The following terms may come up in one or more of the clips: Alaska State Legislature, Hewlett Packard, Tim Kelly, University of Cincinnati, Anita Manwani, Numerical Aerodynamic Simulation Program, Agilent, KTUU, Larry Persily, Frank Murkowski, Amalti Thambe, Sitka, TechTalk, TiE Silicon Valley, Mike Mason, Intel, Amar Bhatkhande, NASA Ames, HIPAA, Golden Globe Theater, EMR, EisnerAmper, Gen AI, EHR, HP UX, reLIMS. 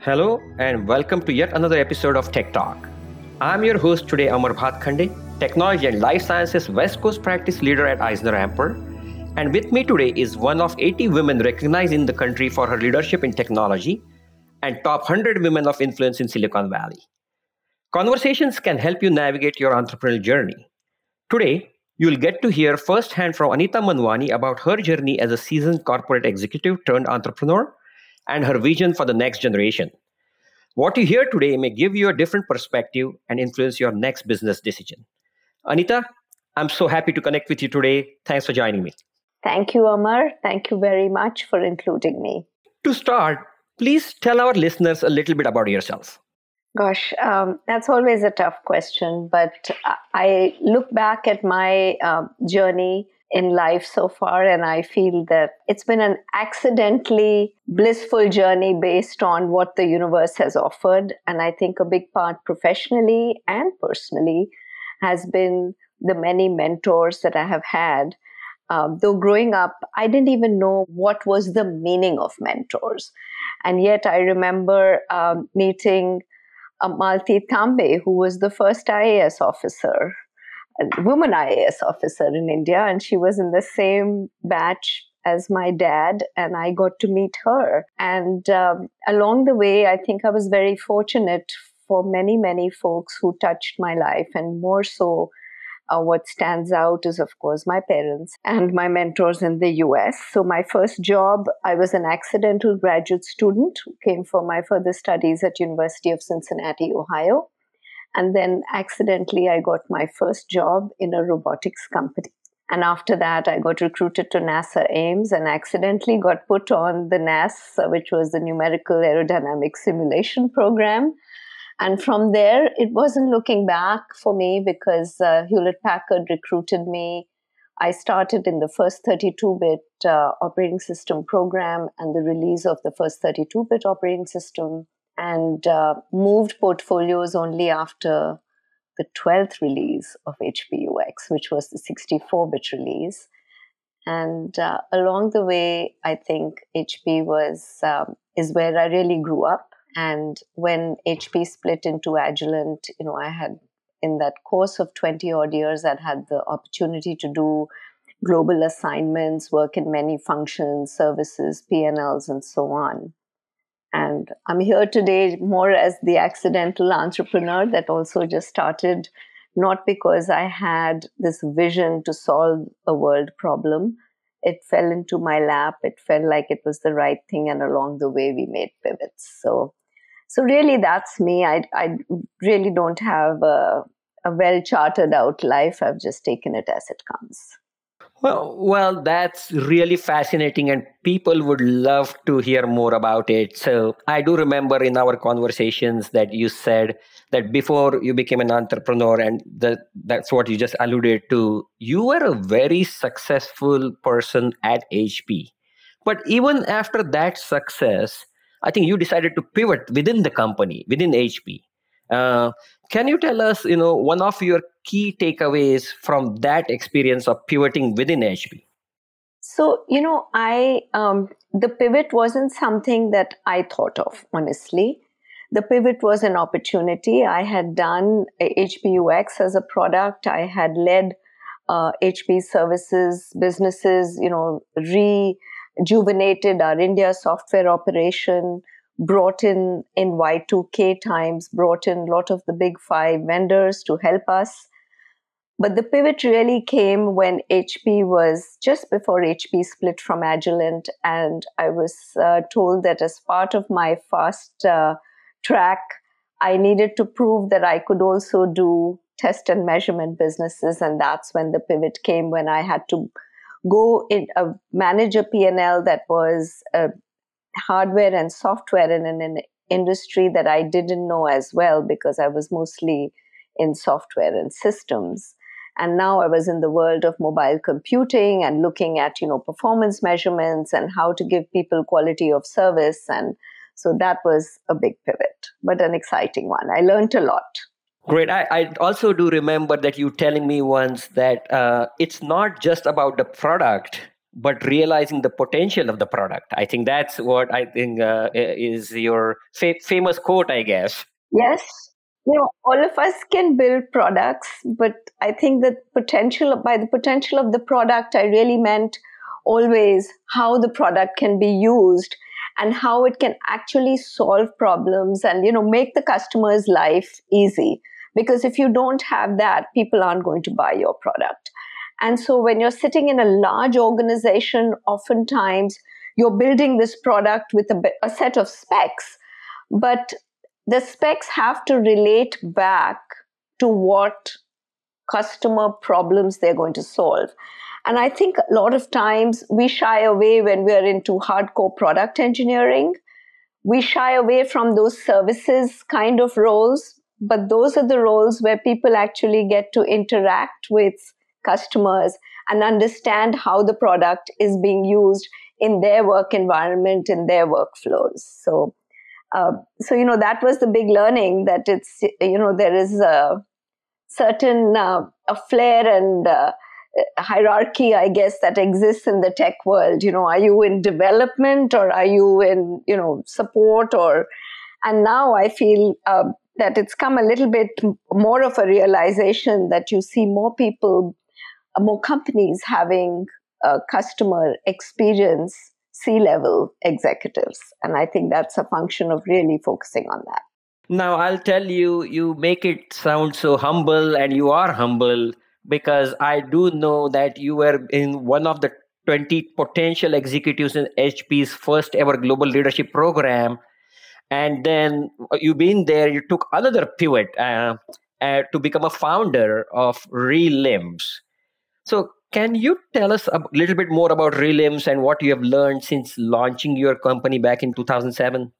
Hello and welcome to yet another episode of Tech Talk. I'm your host today, Amar Bhatkhande, Technology and Life Sciences West Coast Practice Leader at EisnerAmper. And with me today is one of 80 women recognized in the country for her leadership in technology and top 100 women of influence in Silicon Valley. Conversations can help you navigate your entrepreneurial journey. Today, you'll get to hear firsthand from Anita Manwani about her journey as a seasoned corporate executive turned entrepreneur and her vision for the next generation. What you hear today may give you a different perspective and influence your next business decision. Anita, I'm so happy to connect with you today. Thanks for joining me. Thank you, Amar. Thank you very much for including me. To start, please tell our listeners a little bit about yourself. Gosh, that's always a tough question, but I look back at my journey in life so far, and I feel that it's been an accidentally blissful journey based on what the universe has offered. And I think a big part professionally and personally has been the many mentors that I have had. Though growing up, I didn't even know what was the meaning of mentors. And yet I remember meeting Amalti Thambe, who was the first IAS officer, a woman IAS officer in India, and she was in the same batch as my dad, and I got to meet her. And along the way, I think I was very fortunate for many, many folks who touched my life, and more so what stands out is, of course, my parents and my mentors in the US. So my first job, I was an accidental graduate student who came for my further studies at University of Cincinnati, Ohio. And then accidentally, I got my first job in a robotics company. And after that, I got recruited to NASA Ames and accidentally got put on the NAS, which was the Numerical Aerodynamic Simulation Program. And from there, it wasn't looking back for me because Hewlett Packard recruited me. I started in the first 32-bit operating system program and the release of the first 32-bit operating system, and moved portfolios only after the 12th release of HP UX, which was the 64-bit release. And along the way, I think HP is where I really grew up. And when HP split into Agilent, you know, I had, in that course of 20 odd years, I'd had the opportunity to do global assignments, work in many functions, services, P&Ls, and so on. And I'm here today more as the accidental entrepreneur that also just started, not because I had this vision to solve a world problem. It fell into my lap. It felt like it was the right thing. And along the way, we made pivots. So really, that's me. I really don't have a well-charted out life. I've just taken it as it comes. Well, that's really fascinating, and people would love to hear more about it. So I do remember in our conversations that you said that before you became an entrepreneur, and that's what you just alluded to, you were a very successful person at HP. But even after that success, I think you decided to pivot within the company, within HP. Can you tell us, you know, one of your key takeaways from that experience of pivoting within HP? So, you know, the pivot wasn't something that I thought of, honestly. The pivot was an opportunity. I had done HP UX as a product. I had led HP services, businesses, you know, rejuvenated our India software operation, brought in Y2K times, brought in a lot of the big five vendors to help us. But the pivot really came when HP was, just before HP split from Agilent, and I was told that as part of my fast track, I needed to prove that I could also do test and measurement businesses, and that's when the pivot came, when I had to go in manage a P&L that was hardware and software in an industry that I didn't know as well, because I was mostly in software and systems. And now I was in the world of mobile computing and looking at, you know, performance measurements and how to give people quality of service. And so that was a big pivot, but an exciting one. I learned a lot. Great. I also do remember that you telling me once that it's not just about the product, but realizing the potential of the product. I think that's what I think is your famous quote, I guess. Yes. You know, all of us can build products, but I think that by the potential of the product, I really meant always how the product can be used and how it can actually solve problems and, you know, make the customer's life easy. Because if you don't have that, people aren't going to buy your product. And so when you're sitting in a large organization, oftentimes you're building this product with a set of specs, but the specs have to relate back to what customer problems they're going to solve. And I think a lot of times we shy away when we're into hardcore product engineering. We shy away from those services kind of roles, but those are the roles where people actually get to interact with customers and understand how the product is being used in their work environment, in their workflows. So you know, that was the big learning, that it's, you know, there is a certain a flair and hierarchy, I guess, that exists in the tech world. You know, are you in development or are you in, you know, support? Or, and now I feel that it's come a little bit more of a realization that you see more people, more companies having customer experience C-level executives. And I think that's a function of really focusing on that. Now, I'll tell you, you make it sound so humble, and you are humble, because I do know that you were in one of the 20 potential executives in HP's first ever global leadership program. And then you've been there, you took another pivot to become a founder of reLIMS. So can you tell us a little bit more about reLIMS and what you have learned since launching your company back in 2007?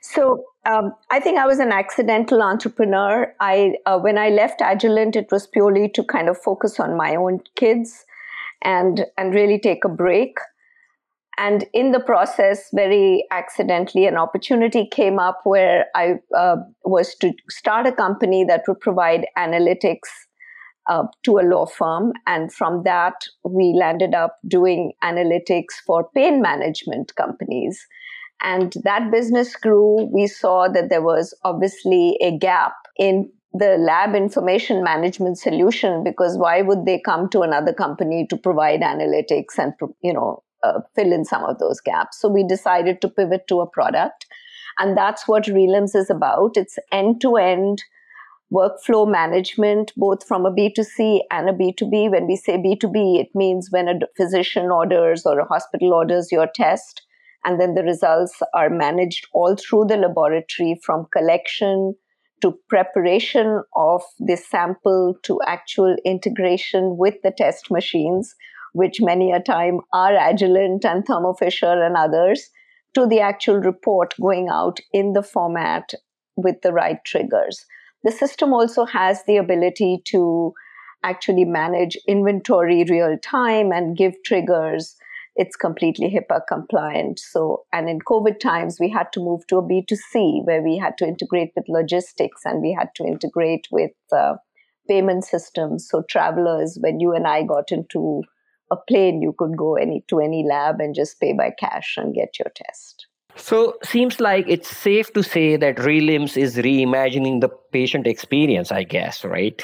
So I think I was an accidental entrepreneur. When I left Agilent, it was purely to kind of focus on my own kids and really take a break. And in the process, very accidentally, an opportunity came up where I was to start a company that would provide analytics to a law firm. And from that, we landed up doing analytics for pain management companies. And that business grew. We saw that there was obviously a gap in the lab information management solution, because why would they come to another company to provide analytics and, you know, fill in some of those gaps? So we decided to pivot to a product. And that's what reLIMS is about. It's end-to-end workflow management, both from a B2C and a B2B. When we say B2B, it means when a physician orders or a hospital orders your test, and then the results are managed all through the laboratory, from collection to preparation of the sample to actual integration with the test machines, which many a time are Agilent and Thermo Fisher and others, to the actual report going out in the format with the right triggers. The system also has the ability to actually manage inventory real time and give triggers. It's completely HIPAA compliant. So, and in COVID times, we had to move to a B2C, where we had to integrate with logistics and we had to integrate with payment systems. So travelers, when you and I got into a plane, you could go to any lab and just pay by cash and get your test. So seems like it's safe to say that reLIMS is reimagining the patient experience, I guess, right?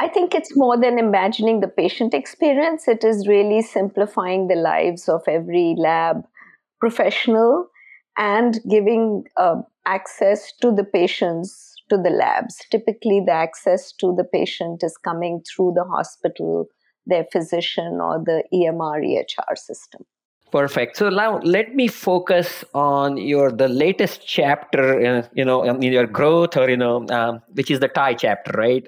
I think it's more than imagining the patient experience. It is really simplifying the lives of every lab professional and giving access to the patients, to the labs. Typically, the access to the patient is coming through the hospital, their physician, or the EMR, EHR system. Perfect. So now let me focus on the latest chapter, in your growth, or, which is the TiE chapter, right?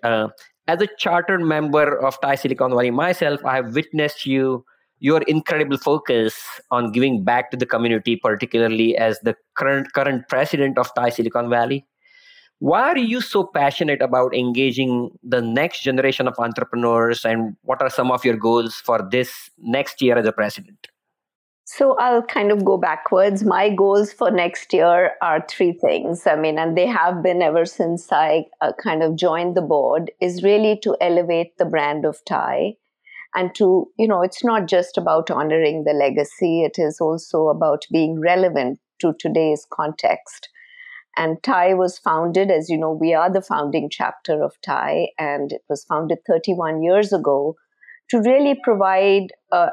As a chartered member of TiE Silicon Valley myself, I have witnessed your incredible focus on giving back to the community, particularly as the current president of TiE Silicon Valley. Why are you so passionate about engaging the next generation of entrepreneurs, and what are some of your goals for this next year as a president? So I'll kind of go backwards. My goals for next year are three things. I mean, and they have been ever since I kind of joined the board, is really to elevate the brand of TiE. and to, you know, it's not just about honoring the legacy, it is also about being relevant to today's context. And TiE was founded, as you know, we are the founding chapter of TiE, and it was founded 31 years ago to really provide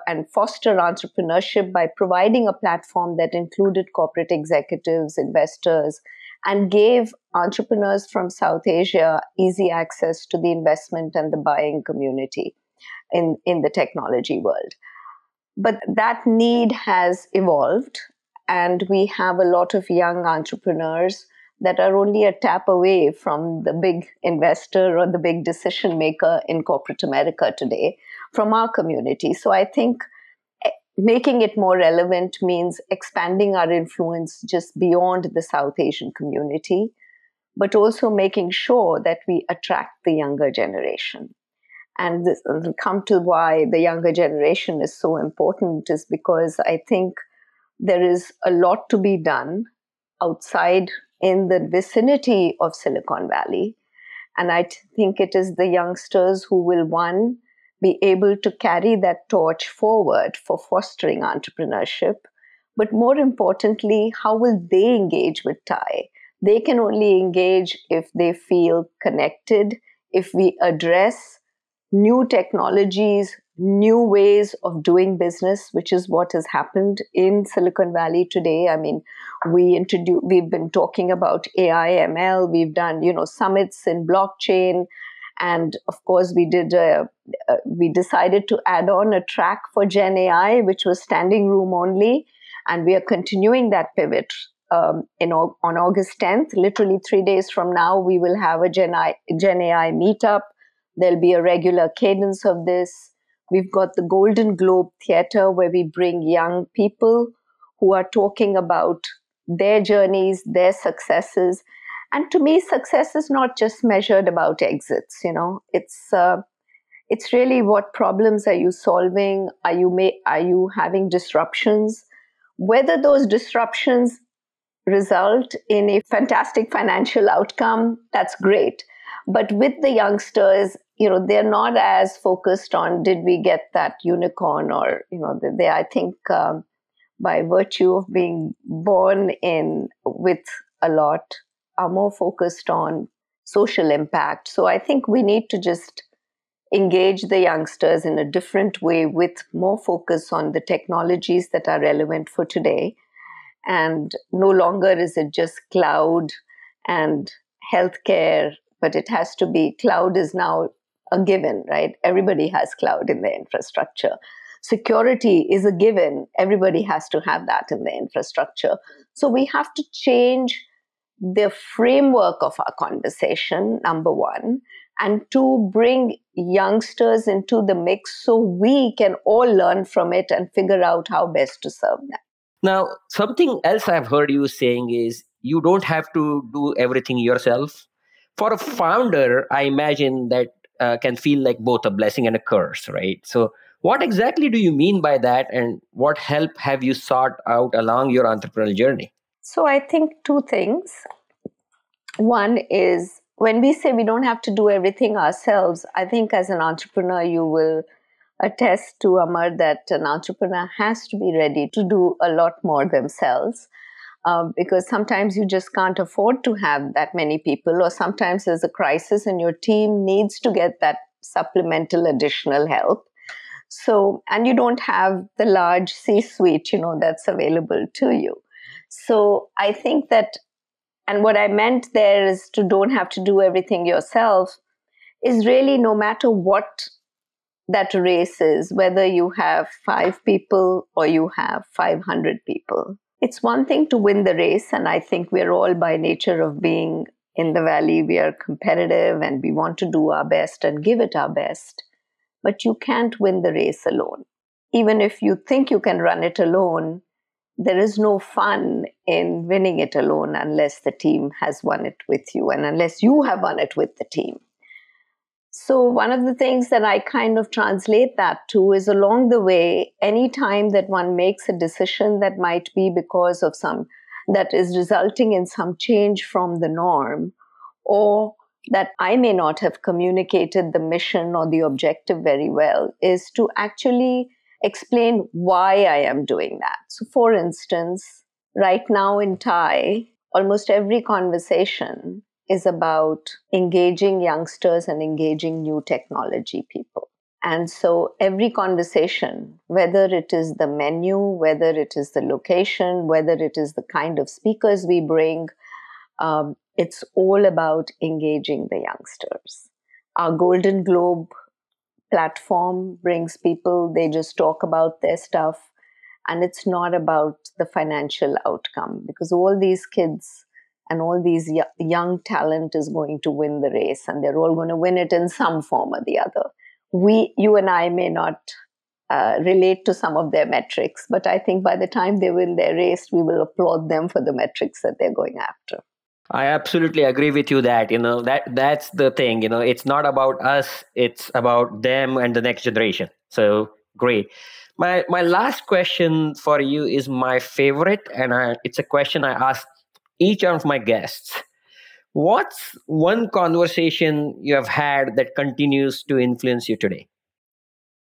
and foster entrepreneurship by providing a platform that included corporate executives, investors, and gave entrepreneurs from South Asia easy access to the investment and the buying community in the technology world. But that need has evolved, and we have a lot of young entrepreneurs that are only a tap away from the big investor or the big decision maker in corporate America today from our community. So I think making it more relevant means expanding our influence just beyond the South Asian community, but also making sure that we attract the younger generation. And this, come to why the younger generation is so important, is because I think there is a lot to be done outside in the vicinity of Silicon Valley. And I think it is the youngsters who will, one, be able to carry that torch forward for fostering entrepreneurship. But more importantly, how will they engage with TiE? They can only engage if they feel connected, if we address new technologies, new ways of doing business, which is what has happened in Silicon Valley today. I mean, we've been talking about AI, ML, we've done, you know, summits in blockchain. And of course, we decided to add on a track for Gen AI, which was standing room only. And we are continuing that pivot. On August 10th, literally 3 days from now, we will have a Gen AI meetup. There'll be a regular cadence of this. We've got the Golden Globe Theater, where we bring young people who are talking about their journeys, their successes. And to me, success is not just measured about exits, you know. It's really, what problems are you solving? Are you having disruptions? Whether those disruptions result in a fantastic financial outcome, that's great. But with the youngsters, you know, they're not as focused on, did we get that unicorn, or, you know, they I think by virtue of being born in with a lot, are more focused on social impact. So I think we need to just engage the youngsters in a different way, with more focus on the technologies that are relevant for today. And no longer is it just cloud and healthcare, but it has to be, cloud is now a given, right? Everybody has cloud in their infrastructure. Security is a given. Everybody has to have that in their infrastructure. So we have to change the framework of our conversation, number one, and two, bring youngsters into the mix so we can all learn from it and figure out how best to serve them. Now, something else I've heard you saying is you don't have to do everything yourself. For a founder, I imagine that can feel like both a blessing and a curse, right? So what exactly do you mean by that, and what help have you sought out along your entrepreneurial journey? So I think two things. One is, when we say we don't have to do everything ourselves, I think as an entrepreneur, you will attest to, Amar, that an entrepreneur has to be ready to do a lot more themselves, because sometimes you just can't afford to have that many people, or sometimes there's a crisis and your team needs to get that supplemental additional help. So, and you don't have the large C-suite, you know, that's available to you. So I think that, and what I meant there is to don't have to do everything yourself, is really no matter what that race is, whether you have 5 people or you have 500 people. It's one thing to win the race, and I think we're all, by nature of being in the Valley, we are competitive and we want to do our best and give it our best. But you can't win the race alone. Even if you think you can run it alone, there is no fun in winning it alone unless the team has won it with you and unless you have won it with the team. So one of the things that I kind of translate that to is, along the way, any time that one makes a decision that might be because of some, that is resulting in some change from the norm, or that I may not have communicated the mission or the objective very well is to actually explain why I am doing that. So for instance, right now in TiE, almost every conversation is about engaging youngsters and engaging new technology people. And so every conversation, whether it is the menu, whether it is the location, whether it is the kind of speakers we bring, it's all about engaging the youngsters. Our Golden Globe platform brings people, they just talk about their stuff, and it's not about the financial outcome, because all these kids and all these young talent is going to win the race, and they're all going to win it in some form or the other. You and I may not relate to some of their metrics, but I think by the time they win their race, we will applaud them for the metrics that they're going after. I absolutely agree with you that, that's the thing, it's not about us, it's about them and the next generation. So great. My last question for you is my favorite, and it's a question I ask each of my guests. What's one conversation you have had that continues to influence you today?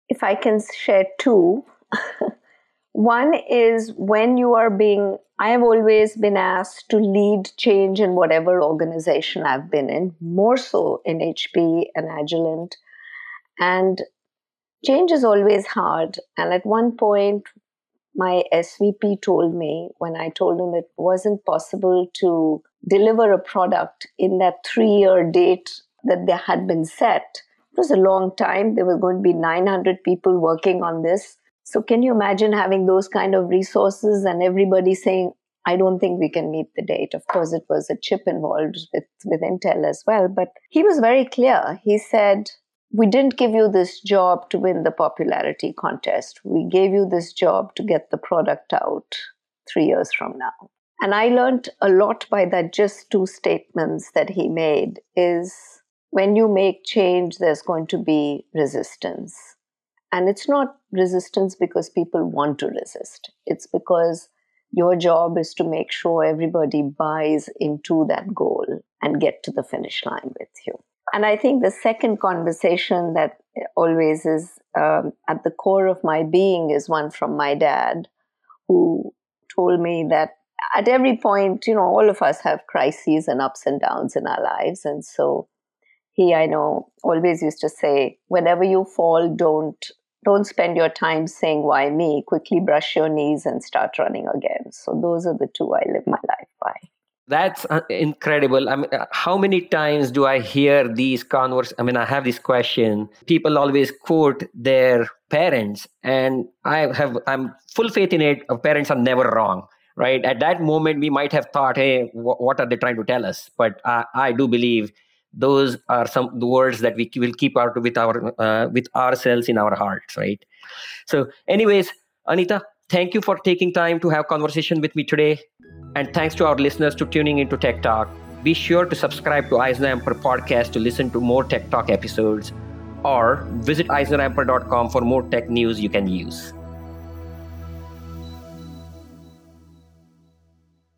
If I can share two. One is I have always been asked to lead change in whatever organization I've been in, more so in HP and Agilent. And change is always hard. And at one point, my SVP told me, when I told him it wasn't possible to deliver a product in that 3-year date that they had been set, it was a long time. There were going to be 900 people working on this. So can you imagine having those kind of resources and everybody saying, I don't think we can meet the date? Of course, it was a chip involved with Intel as well. But he was very clear. He said, we didn't give you this job to win the popularity contest. We gave you this job to get the product out 3 years from now. And I learned a lot by that just two statements that he made is when you make change, there's going to be resistance. And it's not resistance because people want to resist. It's because your job is to make sure everybody buys into that goal and get to the finish line with you. And I think the second conversation that always is at the core of my being is one from my dad, who told me that at every point, all of us have crises and ups and downs in our lives. And so he, I know, always used to say, whenever you fall, don't spend your time saying, why me? Quickly brush your knees and start running again. So those are the two I live my life by. That's incredible. I mean, how many times do I hear these I have this question. People always quote their parents, and I'm full faith in it. Parents are never wrong, right? At that moment, we might have thought, hey, what are they trying to tell us? But I do believe those are some the words that we will keep out with ourselves in our hearts, right? So anyways, Anita, thank you for taking time to have conversation with me today. And thanks to our listeners to tuning into Tech Talk. Be sure to subscribe to EisnerAmper podcast to listen to more Tech Talk episodes, or visit EisnerAmper.com for more tech news you can use.